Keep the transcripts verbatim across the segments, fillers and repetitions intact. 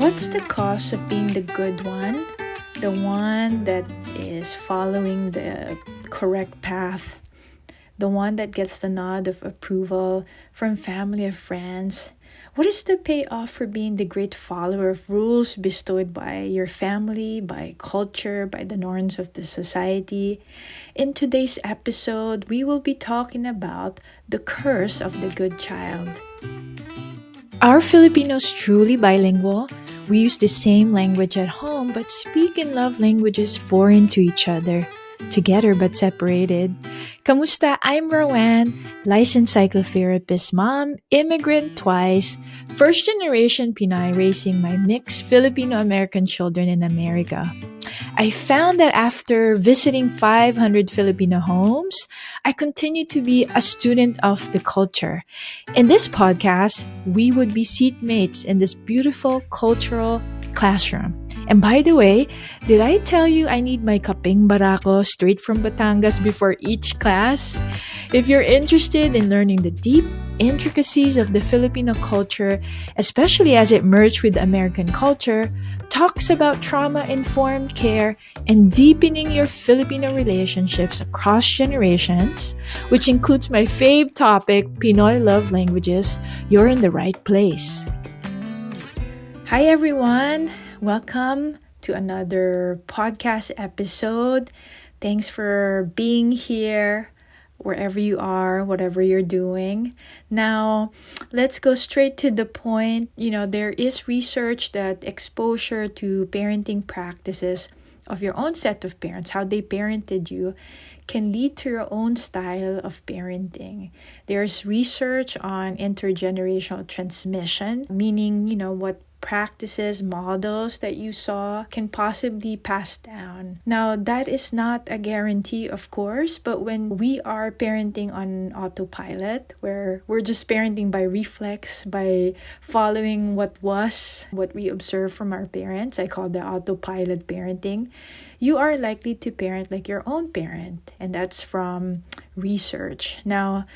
What's the cost of being the good one? The one that is following the correct path. The one that gets the nod of approval from family or friends. What is the payoff for being the great follower of rules bestowed by your family, by culture, by the norms of the society? In today's episode, we will be talking about the curse of the good child. Are Filipinos truly bilingual? We use the same language at home but speak in love languages foreign to each other. Together but separated. Kamusta? I'm Roanne, licensed psychotherapist mom, immigrant twice, first-generation Pinay raising my mixed Filipino-American children in America. I found that after visiting five hundred Filipino homes, I continue to be a student of the culture. In this podcast, we would be seatmates in this beautiful cultural classroom. And by the way, did I tell you I need my kapeng barako straight from Batangas before each class? If you're interested in learning the deep intricacies of the Filipino culture, especially as it merged with American culture, talks about trauma-informed care and deepening your Filipino relationships across generations, which includes my fave topic, Pinoy Love Languages, you're in the right place. Hi everyone! Welcome to another podcast episode. Thanks for being here, wherever you are, whatever you're doing. Now, let's go straight to the point. You know, there is research that exposure to parenting practices of your own set of parents, how they parented you, can lead to your own style of parenting. There's research on intergenerational transmission, meaning, you know, what practices, models that you saw can possibly pass down. Now, that is not a guarantee, of course, but when we are parenting on autopilot, where we're just parenting by reflex, by following what was, what we observe from our parents, I call the autopilot parenting, you are likely to parent like your own parent, and that's from research. Now,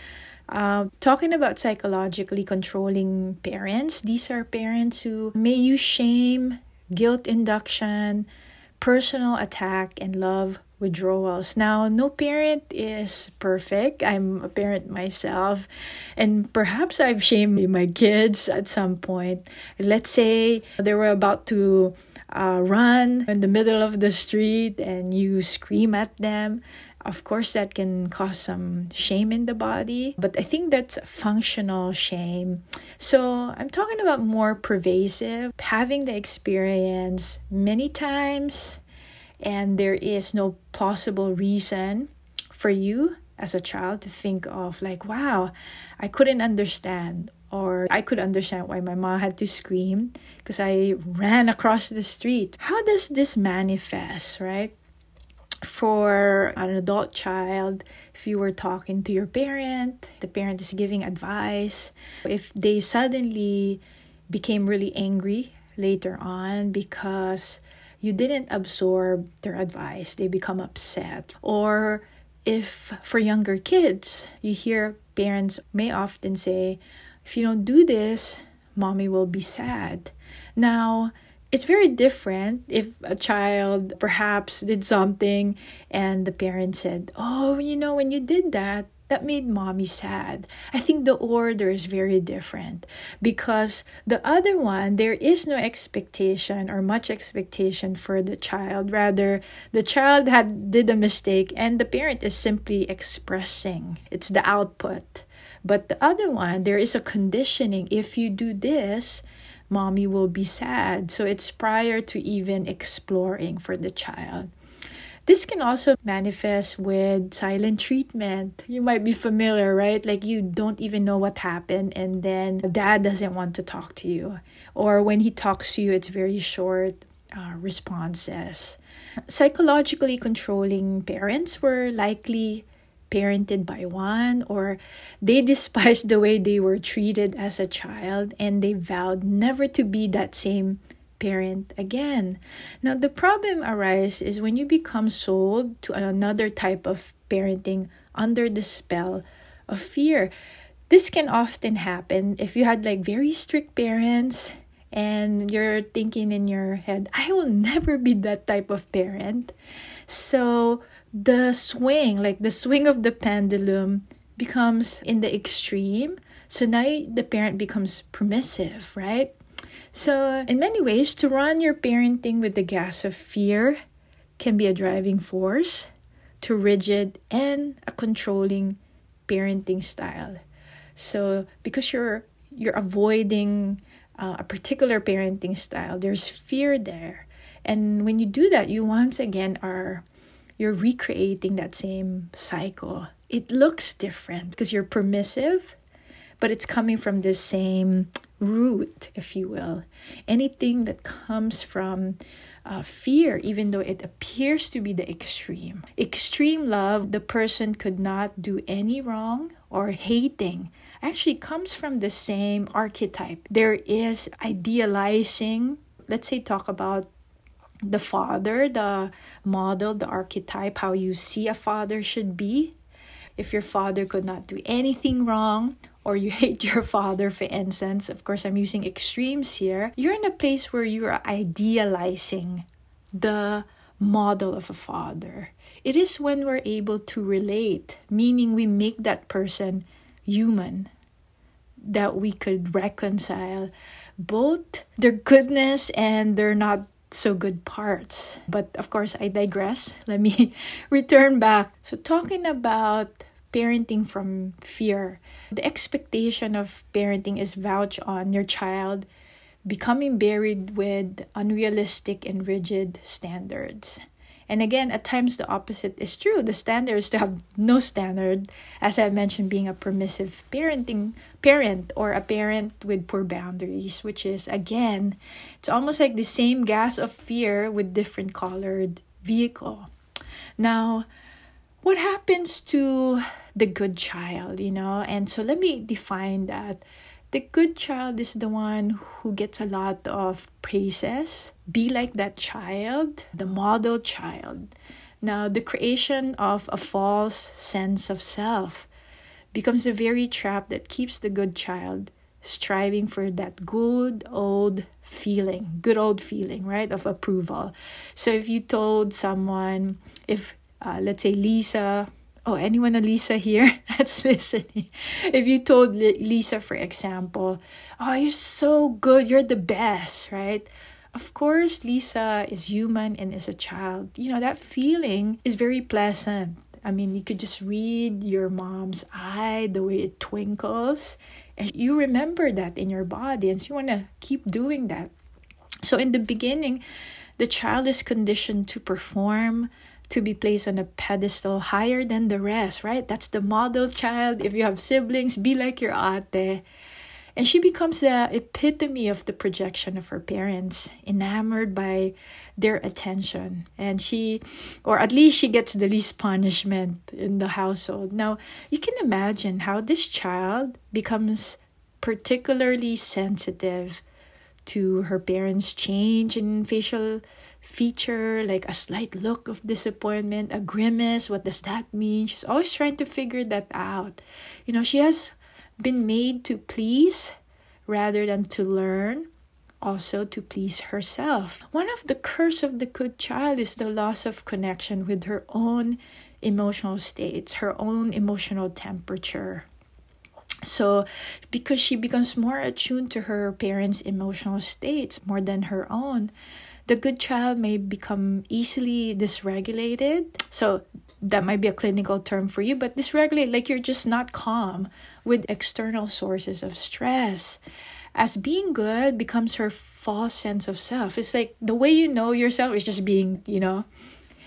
Uh, talking about psychologically controlling parents, these are parents who may use shame, guilt induction, personal attack, and love withdrawals. Now, no parent is perfect. I'm a parent myself, and perhaps I've shamed my kids at some point. Let's say they were about to uh, run in the middle of the street and you scream at them. Of course, that can cause some shame in the body, but I think that's functional shame. So I'm talking about more pervasive, having the experience many times, and there is no plausible reason for you as a child to think of like, wow, I couldn't understand, or I could understand why my mom had to scream because I ran across the street. How does this manifest, right? For an adult child, if you were talking to your parent, the parent is giving advice. If they suddenly became really angry later on because you didn't absorb their advice, they become upset. Or if for younger kids, you hear parents may often say, if you don't do this, mommy will be sad. Now, it's very different if a child perhaps did something and the parent said, oh, you know, when you did that, that made mommy sad. I think the order is very different because the other one, there is no expectation or much expectation for the child. Rather, the child had did a mistake and the parent is simply expressing. It's the output. But the other one, there is a conditioning. If you do this, mommy will be sad. So it's prior to even exploring for the child. This can also manifest with silent treatment. You might be familiar, right? Like you don't even know what happened and then dad doesn't want to talk to you. Or when he talks to you, it's very short uh, responses. Psychologically controlling parents were likely parented by one, or they despised the way they were treated as a child and they vowed never to be that same parent again. Now, the problem arises is when you become sold to another type of parenting under the spell of fear. This can often happen if you had like very strict parents and you're thinking in your head, I will never be that type of parent. So the swing, like the swing of the pendulum, becomes in the extreme. So now the parent becomes permissive, right? So in many ways, to run your parenting with the gas of fear can be a driving force to rigid and a controlling parenting style. So because you're you're avoiding uh, a particular parenting style, there's fear there. And when you do that, you once again are you're recreating that same cycle. It looks different because you're permissive, but it's coming from this same root, if you will. Anything that comes from uh, fear, even though it appears to be the extreme. Extreme love, the person could not do any wrong, or hating, actually comes from the same archetype. There is idealizing. Let's say talk about the father, the model, the archetype, how you see a father should be. If your father could not do anything wrong, or you hate your father, for instance, of course, I'm using extremes here, you're in a place where you're idealizing the model of a father. It is when we're able to relate, meaning we make that person human, that we could reconcile both their goodness and their not so good parts. But of course, I digress. Let me return back. So talking about parenting from fear, the expectation of parenting is vouched on your child becoming buried with unrealistic and rigid standards. And again, at times the opposite is true. The standard is to have no standard, as I mentioned, being a permissive parenting parent or a parent with poor boundaries, which is, again, it's almost like the same gas of fear with different colored vehicle. Now, what happens to the good child, you know? And so let me define that. The good child is the one who gets a lot of praises. Be like that child, the model child. Now, the creation of a false sense of self becomes the very trap that keeps the good child striving for that good old feeling, good old feeling, right, of approval. So if you told someone, if, uh, let's say, Lisa... Oh, anyone a Lisa here that's listening? If you told Lisa, for example, oh, you're so good, you're the best, right? Of course, Lisa is human and is a child. You know, that feeling is very pleasant. I mean, you could just read your mom's eye, the way it twinkles. And you remember that in your body, and so you want to keep doing that. So in the beginning, the child is conditioned to perform, to be placed on a pedestal higher than the rest, right? That's the model child. If you have siblings, be like your ate. And she becomes the epitome of the projection of her parents, enamored by their attention. And she, or at least she gets the least punishment in the household. Now, you can imagine how this child becomes particularly sensitive to her parents' change in facial feature, like a slight look of disappointment, a grimace. What does that mean? She's always trying to figure that out. You know, she has been made to please rather than to learn, also to please herself. One of the curse of the good child is the loss of connection with her own emotional states, her own emotional temperature. So because she becomes more attuned to her parents' emotional states more than her own, the good child may become easily dysregulated. So that might be a clinical term for you, but dysregulated, like you're just not calm with external sources of stress. As being good becomes her false sense of self. It's like the way you know yourself is just being, you know,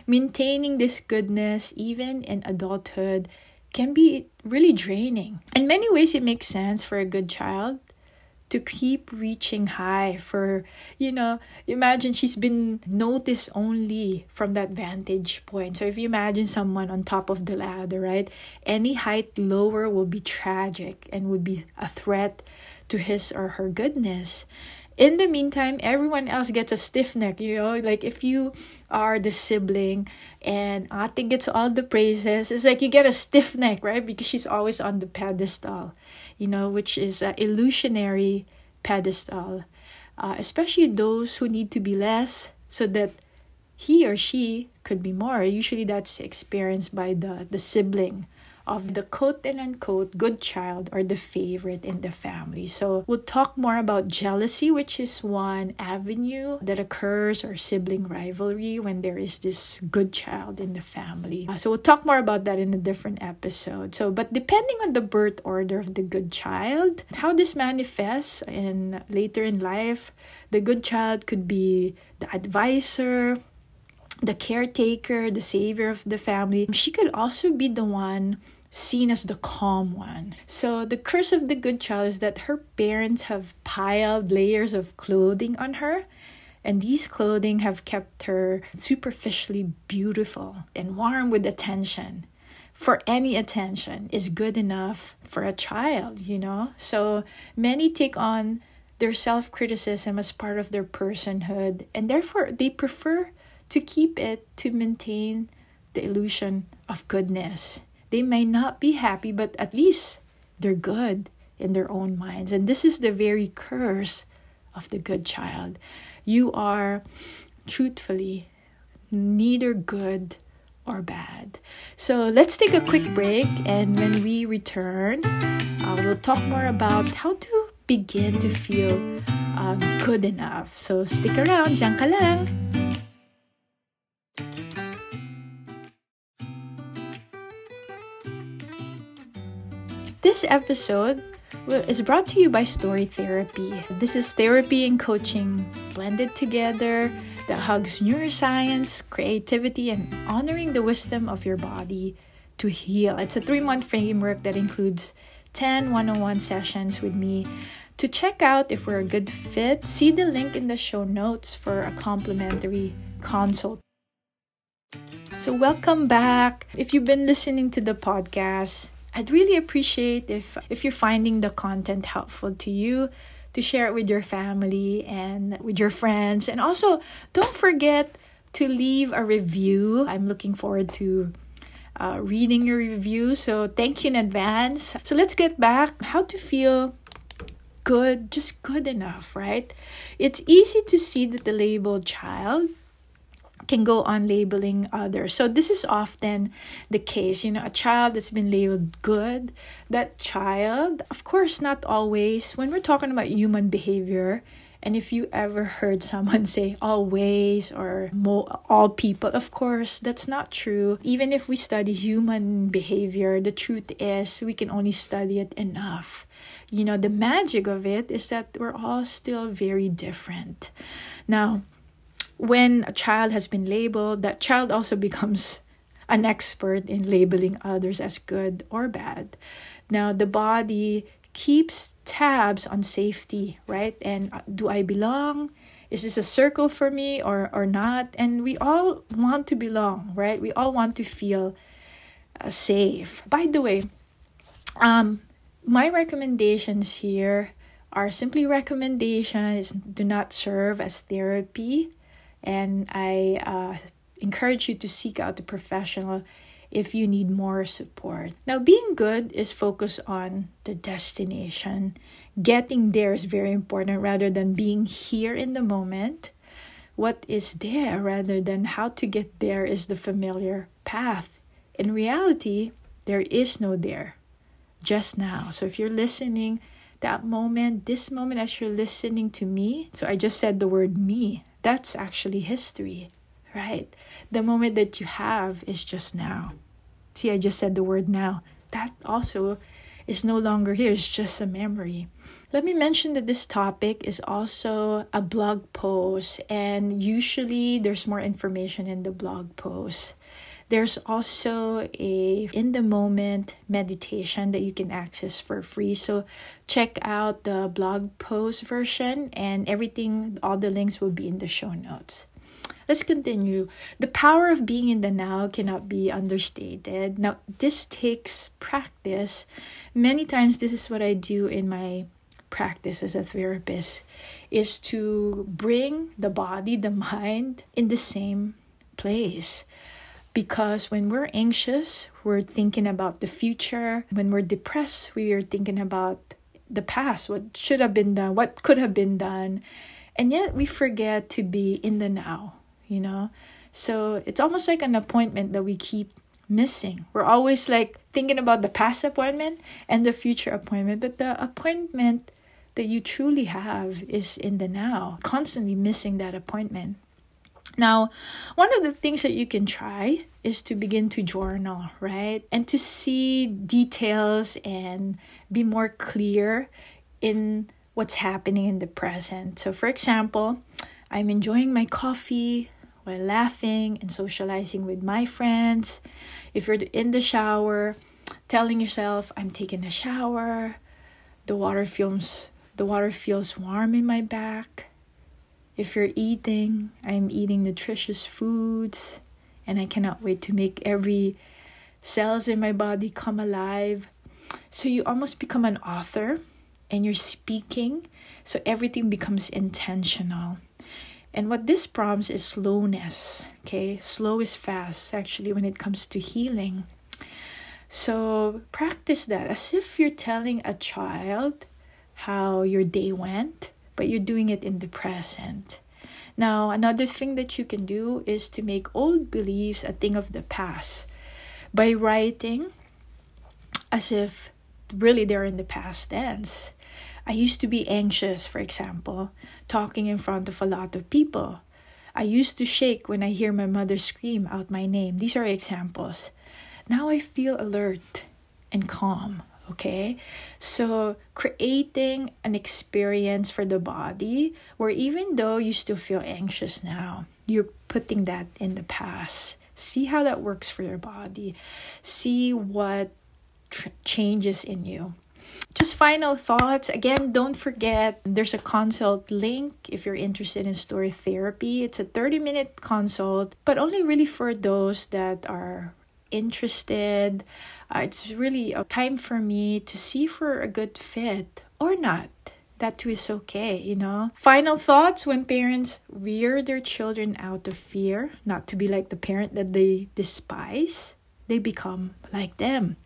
maintaining this goodness even in adulthood can be really draining. In many ways, it makes sense for a good child to keep reaching high for, you know, imagine she's been noticed only from that vantage point. So if you imagine someone on top of the ladder, right? Any height lower will be tragic and would be a threat to his or her goodness. In the meantime, everyone else gets a stiff neck, you know? Like if you are the sibling and ate gets all the praises, it's like you get a stiff neck, right? Because she's always on the pedestal, you know, which is an illusionary pedestal. uh, especially those who need to be less so that he or she could be more. Usually that's experienced by the, the sibling of the quote and unquote good child or the favorite in the family. So we'll talk more about jealousy, which is one avenue that occurs, or sibling rivalry when there is this good child in the family. Uh, so we'll talk more about that in a different episode. So, but depending on the birth order of the good child, how this manifests in later in life, the good child could be the advisor, the caretaker, the savior of the family. She could also be the one seen as the calm one. So the curse of the good child is that her parents have piled layers of clothing on her, and these clothing have kept her superficially beautiful and warm with attention. For any attention is good enough for a child, you know? So many take on their self-criticism as part of their personhood, and therefore they prefer to keep it to maintain the illusion of goodness. They may not be happy, but at least they're good in their own minds. And this is the very curse of the good child. You are truthfully neither good or bad. So let's take a quick break, and when we return, uh, we'll talk more about how to begin to feel uh, good enough. So stick around, diyan ka lang. This episode is brought to you by Story Therapy. This is therapy and coaching blended together that hugs neuroscience, creativity, and honoring the wisdom of your body to heal. It's a three-month framework that includes ten one-on-one sessions with me. To check out if we're a good fit, see the link in the show notes for a complimentary consult. So welcome back. If you've been listening to the podcast, I'd really appreciate if if you're finding the content helpful to you, to share it with your family and with your friends. And also, don't forget to leave a review. I'm looking forward to uh, reading your review. So thank you in advance. So let's get back. How to feel good, just good enough, right? It's easy to see that the labeled child can go on labeling others. So this is often the case. You know, a child that's been labeled good, that child, of course, not always. When we're talking about human behavior, and if you ever heard someone say always or mo- all people, of course, that's not true. Even if we study human behavior, the truth is we can only study it enough. You know, the magic of it is that we're all still very different. Now, when a child has been labeled, that child also becomes an expert in labeling others as good or bad. Now, the body keeps tabs on safety, right? And uh, do I belong? Is this a circle for me or, or not? And we all want to belong, right? We all want to feel uh, safe. By the way, um, my recommendations here are simply recommendations, do not serve as therapy. And I uh, encourage you to seek out a professional if you need more support. Now, being good is focused on the destination. Getting there is very important rather than being here in the moment. What is there rather than how to get there is the familiar path. In reality, there is no there, just now. So if you're listening, that moment, this moment as you're listening to me, so I just said the word me. That's actually history, right? The moment that you have is just now. See, I just said the word now. That also is no longer here. It's just a memory. Let me mention that this topic is also a blog post, and usually there's more information in the blog post. There's also a in-the-moment meditation that you can access for free. So check out the blog post version, and everything, all the links will be in the show notes. Let's continue. The power of being in the now cannot be understated. Now, this takes practice. Many times, this is what I do in my practice as a therapist, is to bring the body, the mind, in the same place. Because when we're anxious, we're thinking about the future. When we're depressed, we are thinking about the past, what should have been done, what could have been done. And yet we forget to be in the now, you know? So it's almost like an appointment that we keep missing. We're always like thinking about the past appointment and the future appointment, but the appointment that you truly have is in the now, constantly missing that appointment. Now, one of the things that you can try is to begin to journal, right? And to see details and be more clear in what's happening in the present. So for example, I'm enjoying my coffee while laughing and socializing with my friends. If you're in the shower, telling yourself, I'm taking a shower. The water feels, the water feels warm in my back. If you're eating, I'm eating nutritious foods, and I cannot wait to make every cells in my body come alive. So you almost become an author, and you're speaking, so everything becomes intentional. And what this prompts is slowness, okay? Slow is fast, actually, when it comes to healing. So practice that as if you're telling a child how your day went, but you're doing it in the present. Now, another thing that you can do is to make old beliefs a thing of the past by writing as if really they're in the past tense. I used to be anxious, for example, talking in front of a lot of people. I used to shake when I hear my mother scream out my name. These are examples. Now I feel alert and calm. Okay, so creating an experience for the body where even though you still feel anxious now, you're putting that in the past. See how that works for your body. See what tr- changes in you. Just final thoughts. Again, don't forget there's a consult link if you're interested in story therapy. It's a thirty-minute consult, but only really for those that are interested. Uh, it's really a time for me to see for a good fit or not. That too is okay, you know. Final thoughts: when parents rear their children out of fear, not to be like the parent that they despise, they become like them.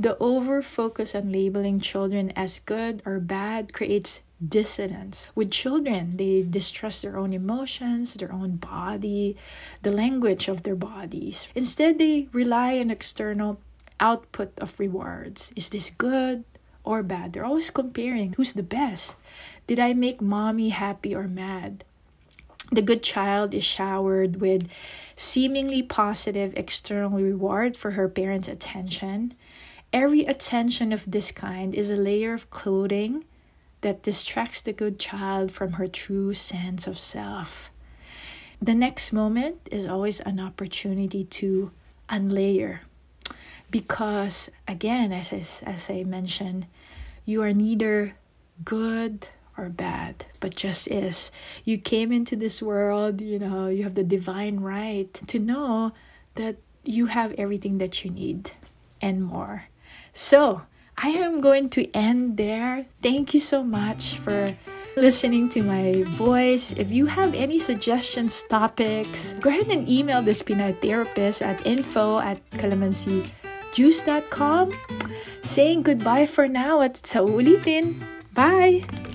The over-focus on labeling children as good or bad creates dissonance. With children, they distrust their own emotions, their own body, the language of their bodies. Instead, they rely on external output of rewards. Is this good or bad? They're always comparing who's the best. Did I make mommy happy or mad? The good child is showered with seemingly positive external reward for her parents' attention. Every attention of this kind is a layer of clothing that distracts the good child from her true sense of self. The next moment is always an opportunity to unlayer. Because, again, as I, as I mentioned, you are neither good or bad, but just is. You came into this world, you know, you have the divine right to know that you have everything that you need and more. So, I am going to end there. Thank you so much for listening to my voice. If you have any suggestions, topics, go ahead and email this Pinay therapist at info at kalamansijuice dot com. Saying goodbye for now at sa ulitin. Bye!